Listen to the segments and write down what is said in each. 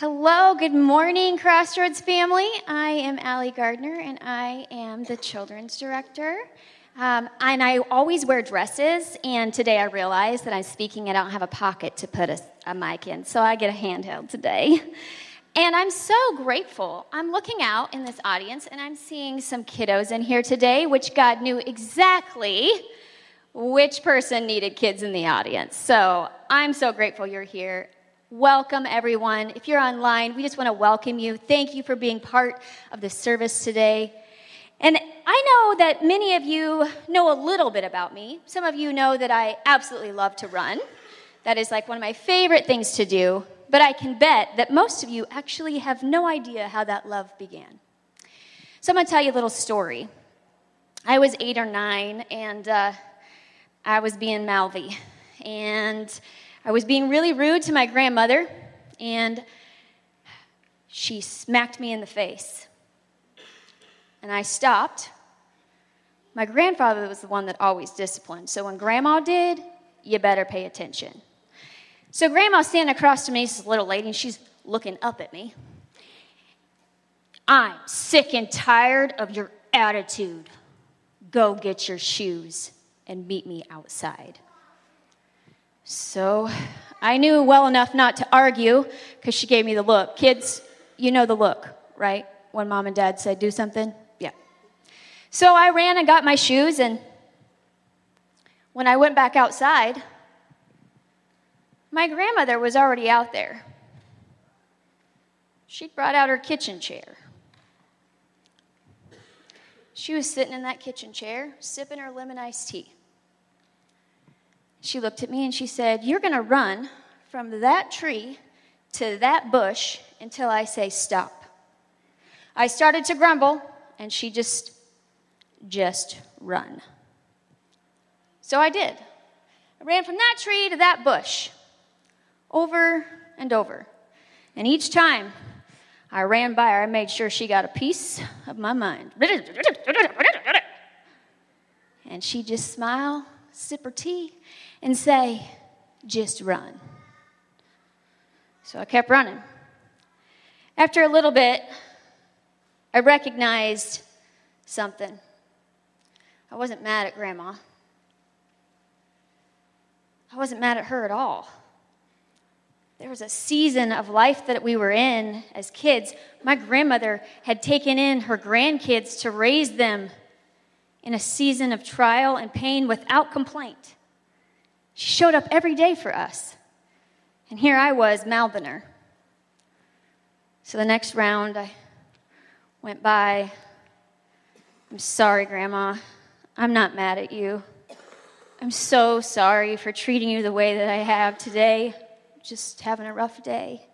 Hello, good morning, Crossroads family. I am Allie Gardner, and I am the children's director. And I always wear dresses, and today I realized that I'm speaking, I don't have a pocket to put a mic in, so I get a handheld today. And I'm so grateful. I'm looking out in this audience, and I'm seeing some kiddos in here today, which God knew exactly which person needed kids in the audience. So I'm so grateful you're here. Welcome, everyone. If you're online, we just want to welcome you. Thank you for being part of the service today. And I know that many of you know a little bit about me. Some of you know that I absolutely love to run. That is like one of my favorite things to do. But I can bet that most of you actually have no idea how that love began. So I'm going to tell you a little story. I was 8 or 9, and I was being mouthy. And I was being really rude to my grandmother, and she smacked me in the face. And I stopped. My grandfather was the one that always disciplined, so when Grandma did, you better pay attention. So Grandma's standing across to me, this little lady, and she's looking up at me. "I'm sick and tired of your attitude. Go get your shoes and meet me outside." So I knew well enough not to argue because she gave me the look. Kids, you know the look, right? When mom and dad said do something? Yeah. So I ran and got my shoes, and when I went back outside, my grandmother was already out there. She'd brought out her kitchen chair. She was sitting in that kitchen chair, sipping her lemon iced tea. She looked at me and she said, "You're going to run from that tree to that bush until I say stop." I started to grumble, and she just run. So I did. I ran from that tree to that bush, over and over. And each time I ran by her, I made sure she got a piece of my mind. And she just smiled, sip her tea, and say, "Just run." So I kept running. After a little bit, I recognized something. I wasn't mad at Grandma. I wasn't mad at her at all. There was a season of life that we were in as kids. My grandmother had taken in her grandkids to raise them in a season of trial and pain without complaint. She showed up every day for us. And here I was, mouthing her. So the next round, I went by. "I'm sorry, Grandma. I'm not mad at you. I'm so sorry for treating you the way that I have today. Just having a rough day."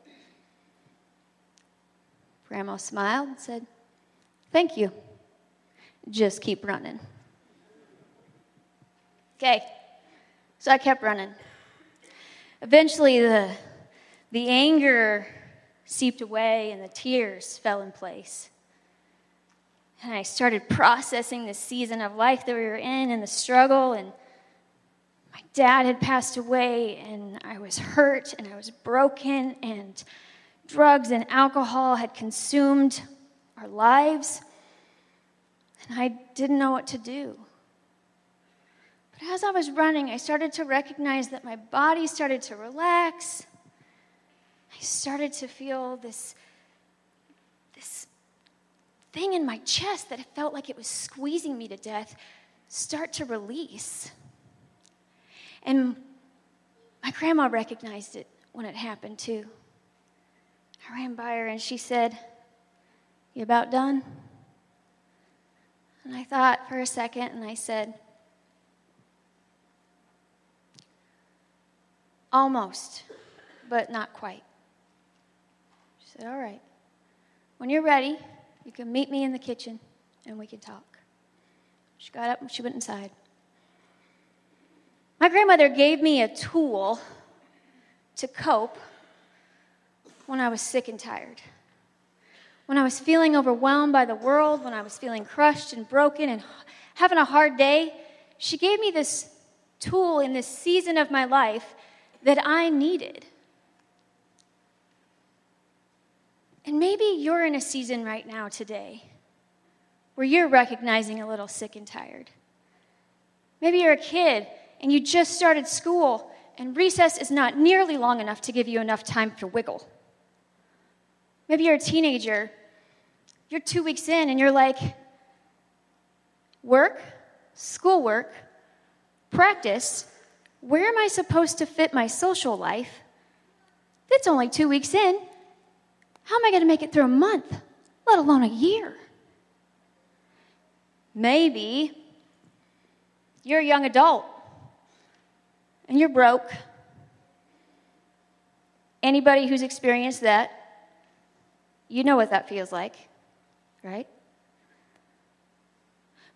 Grandma smiled and said, "Thank you. Just keep running." Okay. So I kept running. Eventually, the anger seeped away and the tears fell in place. And I started processing the season of life that we were in and the struggle. And my dad had passed away, and I was hurt, and I was broken, and drugs and alcohol had consumed our lives. And I didn't know what to do. But as I was running, I started to recognize that my body started to relax. I started to feel this thing in my chest that it felt like it was squeezing me to death start to release. And my grandma recognized it when it happened, too. I ran by her, and she said, "You about done?" And I thought for a second, and I said, "Almost, but not quite." She said, "All right. When you're ready, you can meet me in the kitchen, and we can talk." She got up and she went inside. My grandmother gave me a tool to cope when I was sick and tired. When I was feeling overwhelmed by the world, when I was feeling crushed and broken and having a hard day, she gave me this tool in this season of my life that I needed. maybe you're in a season right now today where you're recognizing a little sick and tired. Maybe you're a kid and you just started school and recess is not nearly long enough to give you enough time to wiggle. Maybe you're a teenager. You're 2 weeks in and you're like, work, schoolwork, practice, where am I supposed to fit my social life? That's only 2 weeks in. How am I going to make it through a month, let alone a year? Maybe you're a young adult and you're broke. Anybody who's experienced that, you know what that feels like, right?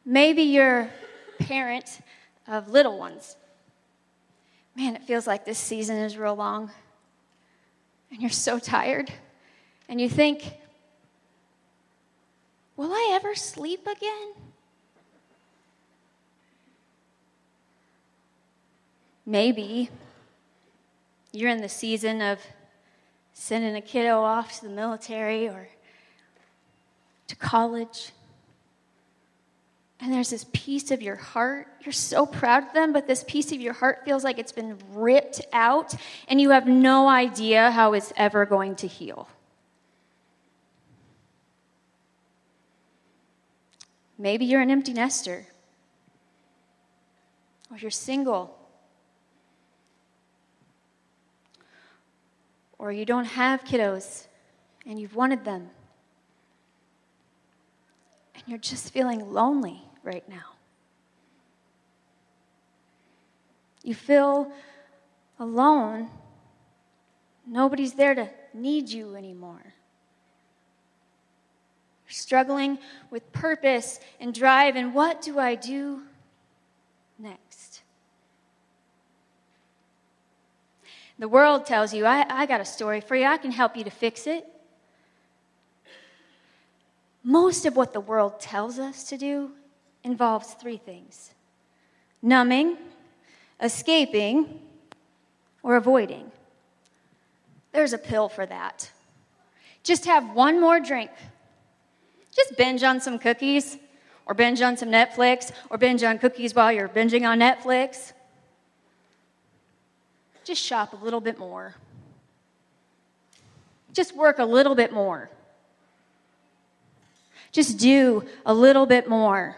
Maybe you're a parent of little ones. Man, it feels like this season is real long, and you're so tired, and you think, will I ever sleep again? Maybe you're in the season of sending a kiddo off to the military or to college. And there's this piece of your heart. You're so proud of them, but this piece of your heart feels like it's been ripped out, and you have no idea how it's ever going to heal. Maybe you're an empty nester, or you're single, or you don't have kiddos, and you've wanted them. And you're just feeling lonely right now. You feel alone. Nobody's there to need you anymore. You're struggling with purpose and drive, and what do I do next? The world tells you, I got a story for you. I can help you to fix it. Most of what the world tells us to do involves three things: numbing, escaping, or avoiding. There's a pill for that. Just have one more drink. Just binge on some cookies, or binge on some Netflix, or binge on cookies while you're binging on Netflix. Just shop a little bit more. Just work a little bit more. Just do a little bit more.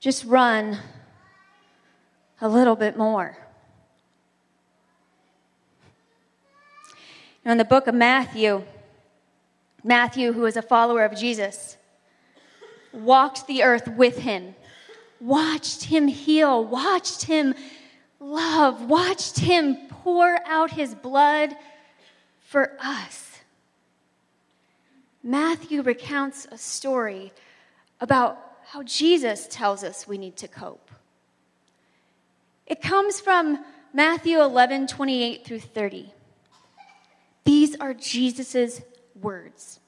Just run a little bit more. And in the book of Matthew, who was a follower of Jesus, walked the earth with him, watched him heal, watched him love, watched him pour out his blood for us. Matthew recounts a story about how Jesus tells us we need to cope. It comes from Matthew 11:28 through 30. These are Jesus' words.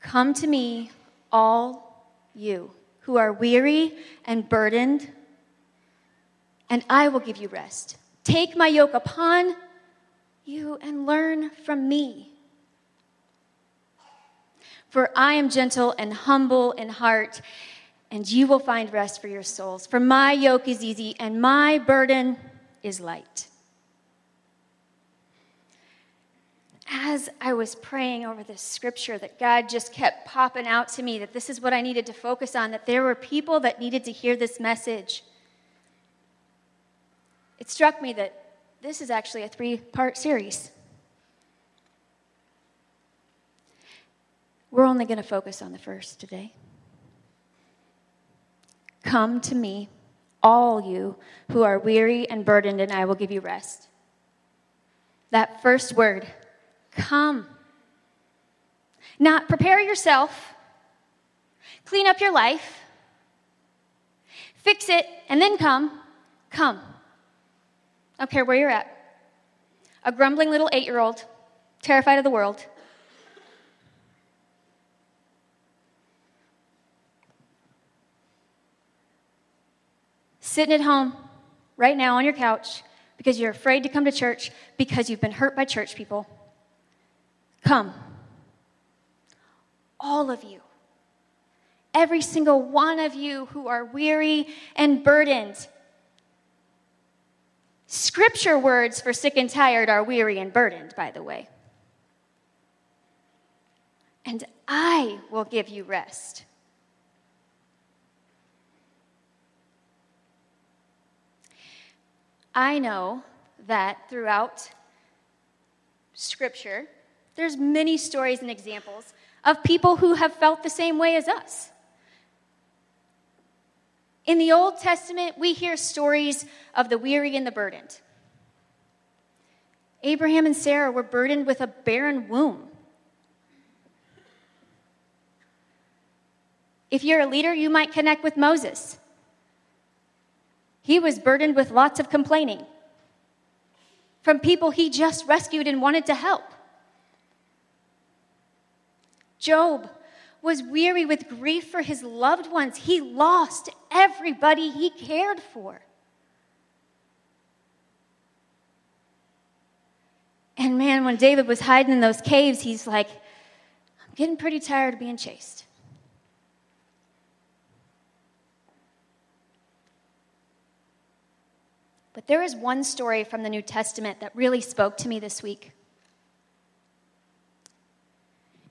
Come to me, all you who are weary and burdened, and I will give you rest. Take my yoke upon you and learn from me. For I am gentle and humble in heart, and you will find rest for your souls. For my yoke is easy and my burden is light. As I was praying over this scripture, that God just kept popping out to me, that this is what I needed to focus on, that there were people that needed to hear this message. It struck me that this is actually a three-part series. We're only going to focus on the first today. Come to me, all you who are weary and burdened, and I will give you rest. That first word, come. Not prepare yourself, clean up your life, fix it, and then come. Come. I don't care where you're at. A grumbling little 8-year-old, terrified of the world. Sitting at home right now on your couch, because you're afraid to come to church, because you've been hurt by church people. Come. All of you. Every single one of you who are weary and burdened. Scripture words for sick and tired are weary and burdened, by the way. And I will give you rest. I know that throughout Scripture, there's many stories and examples of people who have felt the same way as us. In the Old Testament, we hear stories of the weary and the burdened. Abraham and Sarah were burdened with a barren womb. If you're a leader, you might connect with Moses. He was burdened with lots of complaining from people he just rescued and wanted to help. Job was weary with grief for his loved ones. He lost everybody he cared for. And man, when David was hiding in those caves, he's like, I'm getting pretty tired of being chased. But there is one story from the New Testament that really spoke to me this week.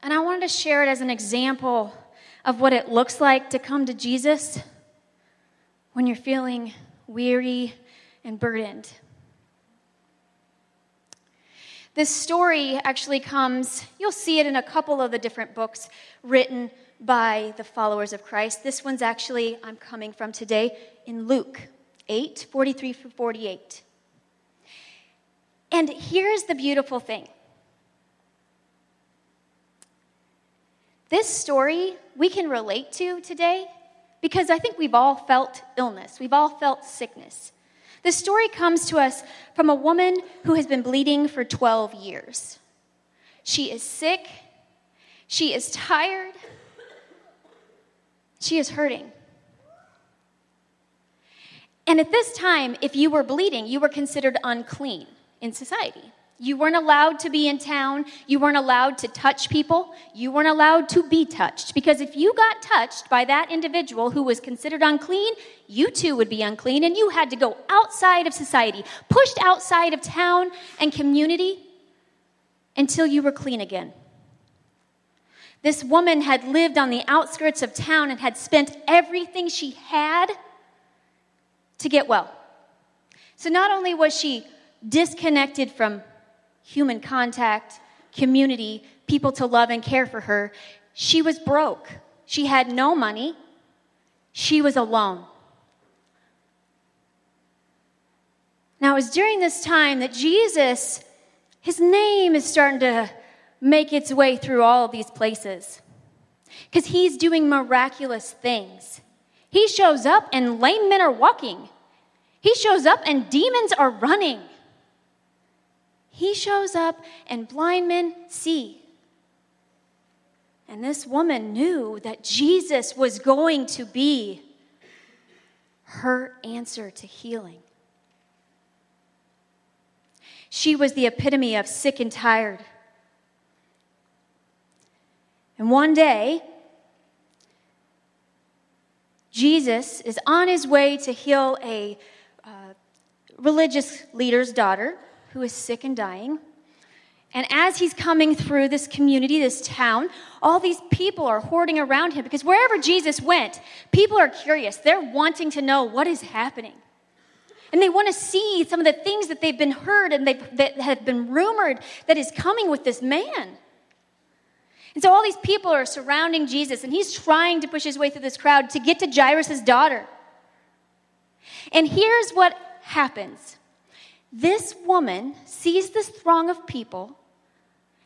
And I wanted to share it as an example of what it looks like to come to Jesus when you're feeling weary and burdened. This story actually comes, you'll see it in a couple of the different books written by the followers of Christ. This one's actually, I'm coming from today, in Luke 8, 43 through 48. And here's the beautiful thing. This story we can relate to today because I think we've all felt illness. We've all felt sickness. This story comes to us from a woman who has been bleeding for 12 years. She is sick. She is tired. She is hurting. And at this time, if you were bleeding, you were considered unclean in society. You weren't allowed to be in town. You weren't allowed to touch people. You weren't allowed to be touched. Because if you got touched by that individual who was considered unclean, you too would be unclean, and you had to go outside of society, pushed outside of town and community until you were clean again. This woman had lived on the outskirts of town and had spent everything she had to get well. So not only was she disconnected from human contact, community, people to love and care for her. She was broke. She had no money. She was alone. Now, it was during this time that Jesus, his name is starting to make its way through all of these places because he's doing miraculous things. He shows up and lame men are walking. He shows up and demons are running. He shows up and blind men see. And this woman knew that Jesus was going to be her answer to healing. She was the epitome of sick and tired. And one day, Jesus is on his way to heal a religious leader's daughter who is sick and dying. And as he's coming through this community, this town, all these people are hoarding around him because wherever Jesus went, people are curious. They're wanting to know what is happening. And they want to see some of the things that they've been heard and that have been rumored that is coming with this man. And so all these people are surrounding Jesus, and he's trying to push his way through this crowd to get to Jairus' daughter. And here's what happens. This woman sees this throng of people,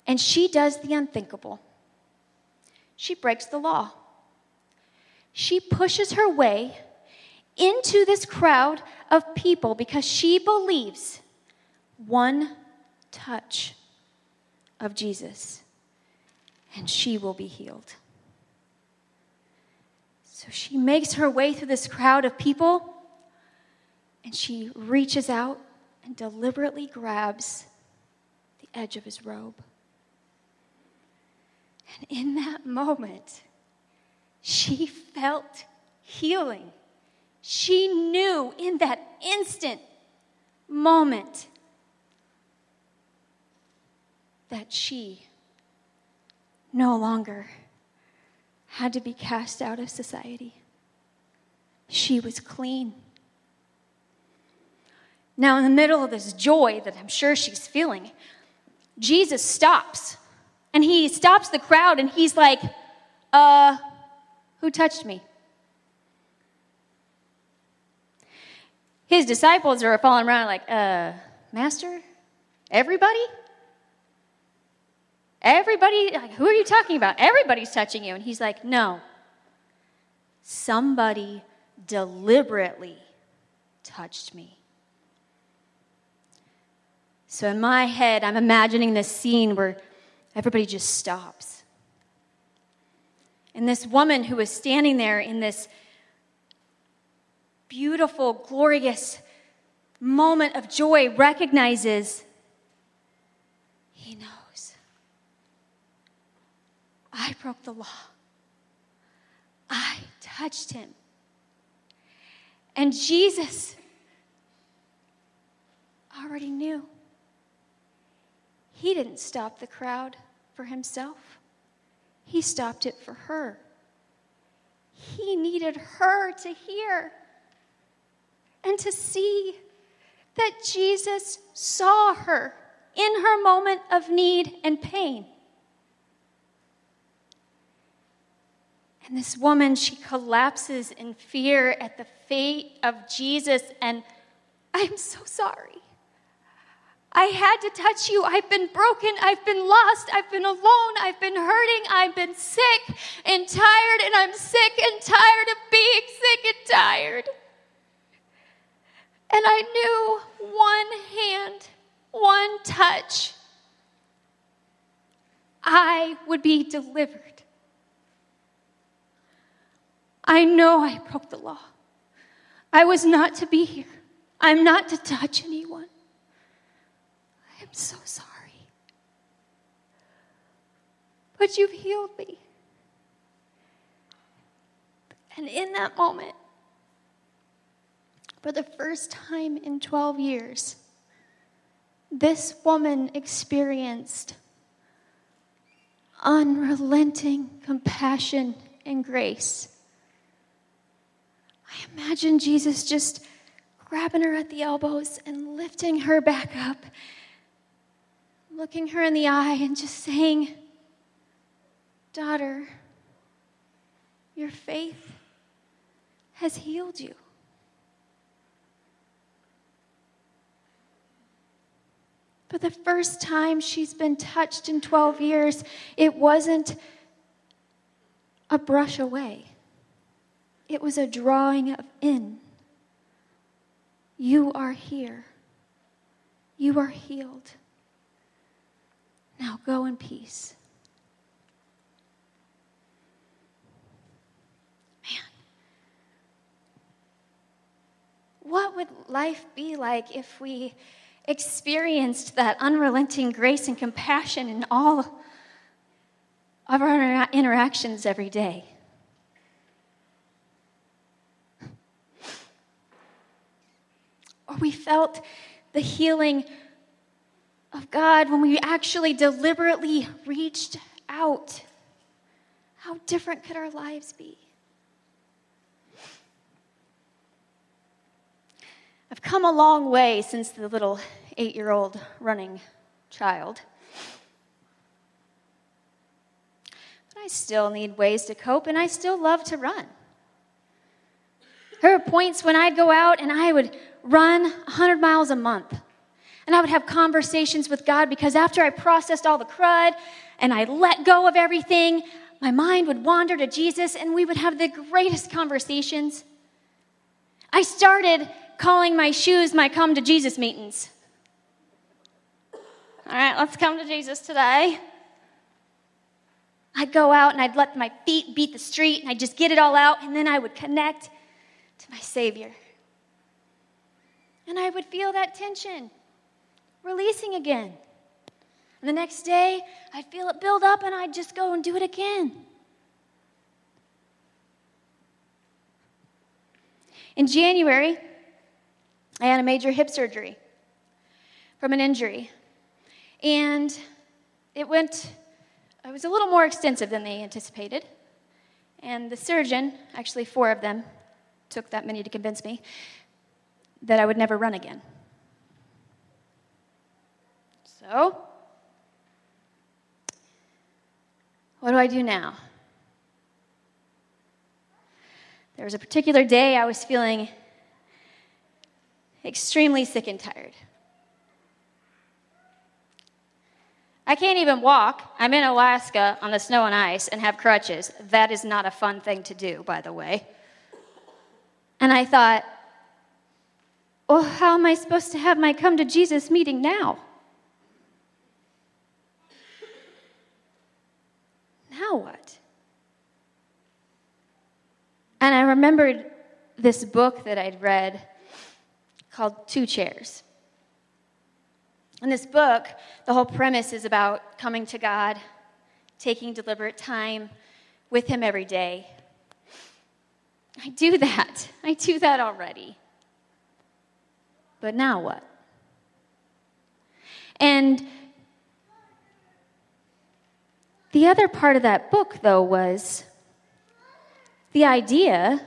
and she does the unthinkable. She breaks the law. She pushes her way into this crowd of people because she believes one touch of Jesus, and she will be healed. So she makes her way through this crowd of people, and she reaches out and deliberately grabs the edge of his robe. And in that moment, she felt healing. She knew in that instant moment that she no longer had to be cast out of society. She was clean. Now, in the middle of this joy that I'm sure she's feeling, Jesus stops. And he stops the crowd, and he's like, who touched me? His disciples are following around like, Master? Everybody? Everybody? Like, who are you talking about? Everybody's touching you. And he's like, no. Somebody deliberately touched me. So in my head, I'm imagining this scene where everybody just stops. And this woman who was standing there in this beautiful, glorious moment of joy recognizes, he knows. I broke the law. I touched him. And Jesus already knew. He didn't stop the crowd for himself. He stopped it for her. He needed her to hear and to see that Jesus saw her in her moment of need and pain. And this woman, she collapses in fear at the fate of Jesus, and I'm so sorry. I had to touch you. I've been broken. I've been lost. I've been alone. I've been hurting. I've been sick and tired, and I'm sick and tired of being sick and tired. And I knew one hand, one touch, I would be delivered. I know I broke the law. I was not to be here. I'm not to touch anyone. I'm so sorry. But you've healed me. And in that moment, for the first time in 12 years, this woman experienced unrelenting compassion and grace. I imagine Jesus just grabbing her at the elbows and lifting her back up, looking her in the eye and just saying, daughter, your faith has healed you. For the first time she's been touched in 12 years, it wasn't a brush away. It was a drawing of in. You are here. You are healed. Now go in peace. Man, what would life be like if we experienced that unrelenting grace and compassion in all of our interactions every day? Or we felt the healing of God when we actually deliberately reached out. How different could our lives be? I've come a long way since the little 8-year-old running child. But I still need ways to cope, and I still love to run. There were points when I'd go out and I would run 100 miles a month. And I would have conversations with God because after I processed all the crud and I let go of everything, my mind would wander to Jesus and we would have the greatest conversations. I started calling my shoes my come to Jesus meetings. All right, let's come to Jesus today. I'd go out and I'd let my feet beat the street and I'd just get it all out and then I would connect to my Savior. And I would feel that tension releasing again. And the next day, I'd feel it build up, and I'd just go and do it again. In January, I had a major hip surgery from an injury. And it was a little more extensive than they anticipated. And the surgeon, actually 4 of them, took that many to convince me that I would never run again. So, what do I do now? There was a particular day I was feeling extremely sick and tired. I can't even walk. I'm in Alaska on the snow and ice and have crutches. That is not a fun thing to do, by the way. And I thought, well, how am I supposed to have my come to Jesus meeting now? Now what? And I remembered this book that I'd read called Two Chairs. In this book, the whole premise is about coming to God, taking deliberate time with Him every day. I do that. I do that already. But now what? And the other part of that book, though, was the idea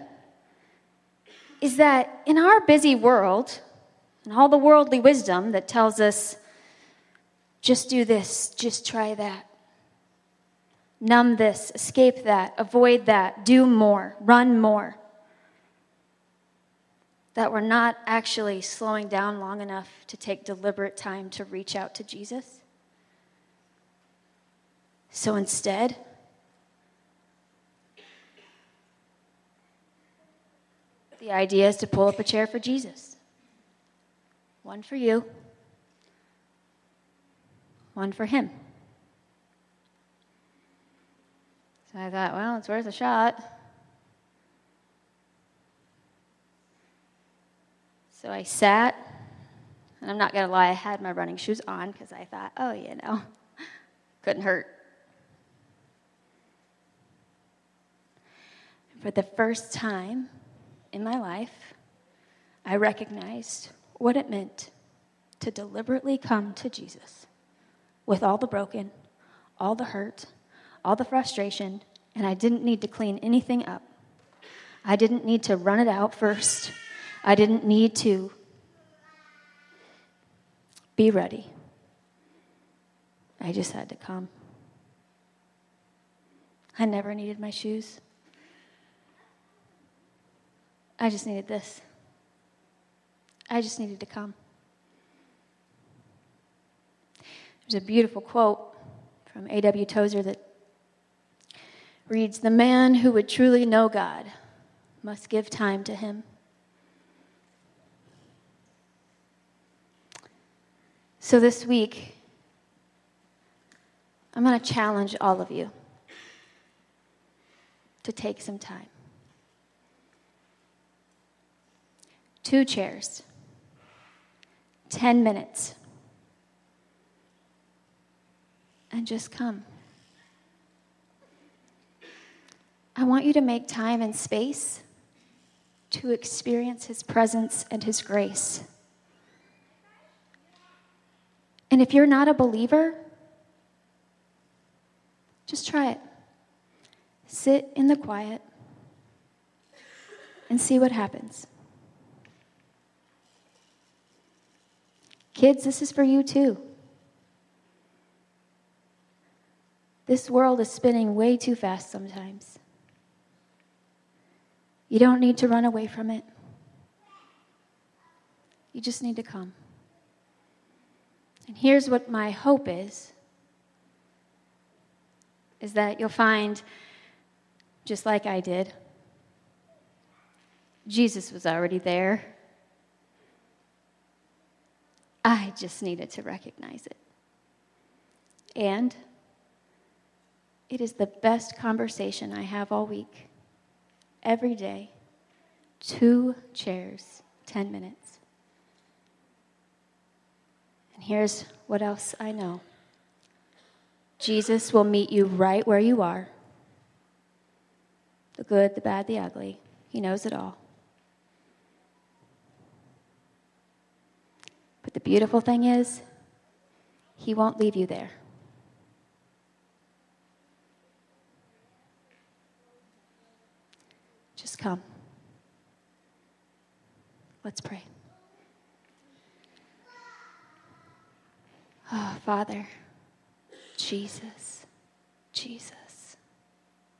is that in our busy world, and all the worldly wisdom that tells us, just do this, just try that, numb this, escape that, avoid that, do more, run more, that we're not actually slowing down long enough to take deliberate time to reach out to Jesus. So instead, the idea is to pull up a chair for Jesus. One for you, one for Him. So I thought, well, it's worth a shot. So I sat, and I'm not going to lie, I had my running shoes on because I thought, oh, you know, couldn't hurt. For the first time in my life, I recognized what it meant to deliberately come to Jesus with all the broken, all the hurt, all the frustration, and I didn't need to clean anything up. I didn't need to run it out first. I didn't need to be ready. I just had to come. I never needed my shoes. I just needed this. I just needed to come. There's a beautiful quote from A.W. Tozer that reads, "The man who would truly know God must give time to Him." So this week, I'm going to challenge all of you to take some time. 2 chairs, 10 minutes, and just come. I want you to make time and space to experience His presence and His grace. And if you're not a believer, just try it. Sit in the quiet and see what happens. Kids, this is for you too. This world is spinning way too fast sometimes. You don't need to run away from it. You just need to come. And here's what my hope is that you'll find, just like I did, Jesus was already there. I just needed to recognize it. And it is the best conversation I have all week. Every day, 2 chairs, 10 minutes. And here's what else I know. Jesus will meet you right where you are. The good, the bad, the ugly. He knows it all. But the beautiful thing is, he won't leave you there. Just come. Let's pray. Oh, Father, Jesus, Jesus,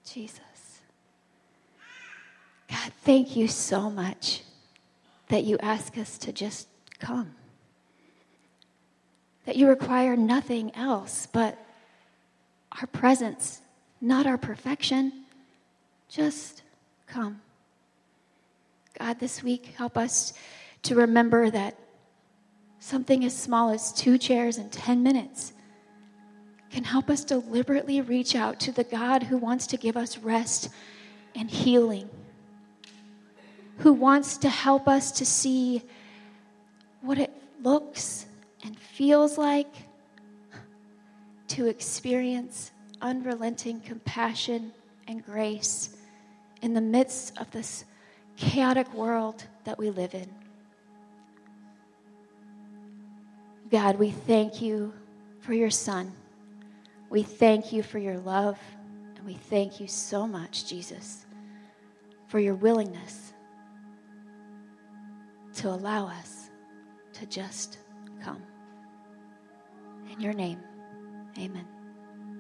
Jesus. God, thank you so much that you ask us to just come. That you require nothing else but our presence, not our perfection. Just come. God, this week, help us to remember that something as small as 2 chairs in 10 minutes can help us deliberately reach out to the God who wants to give us rest and healing, who wants to help us to see what it looks and feels like to experience unrelenting compassion and grace in the midst of this chaotic world that we live in. God, we thank you for your Son. We thank you for your love, and we thank you so much, Jesus, for your willingness to allow us to just come. In your name, amen.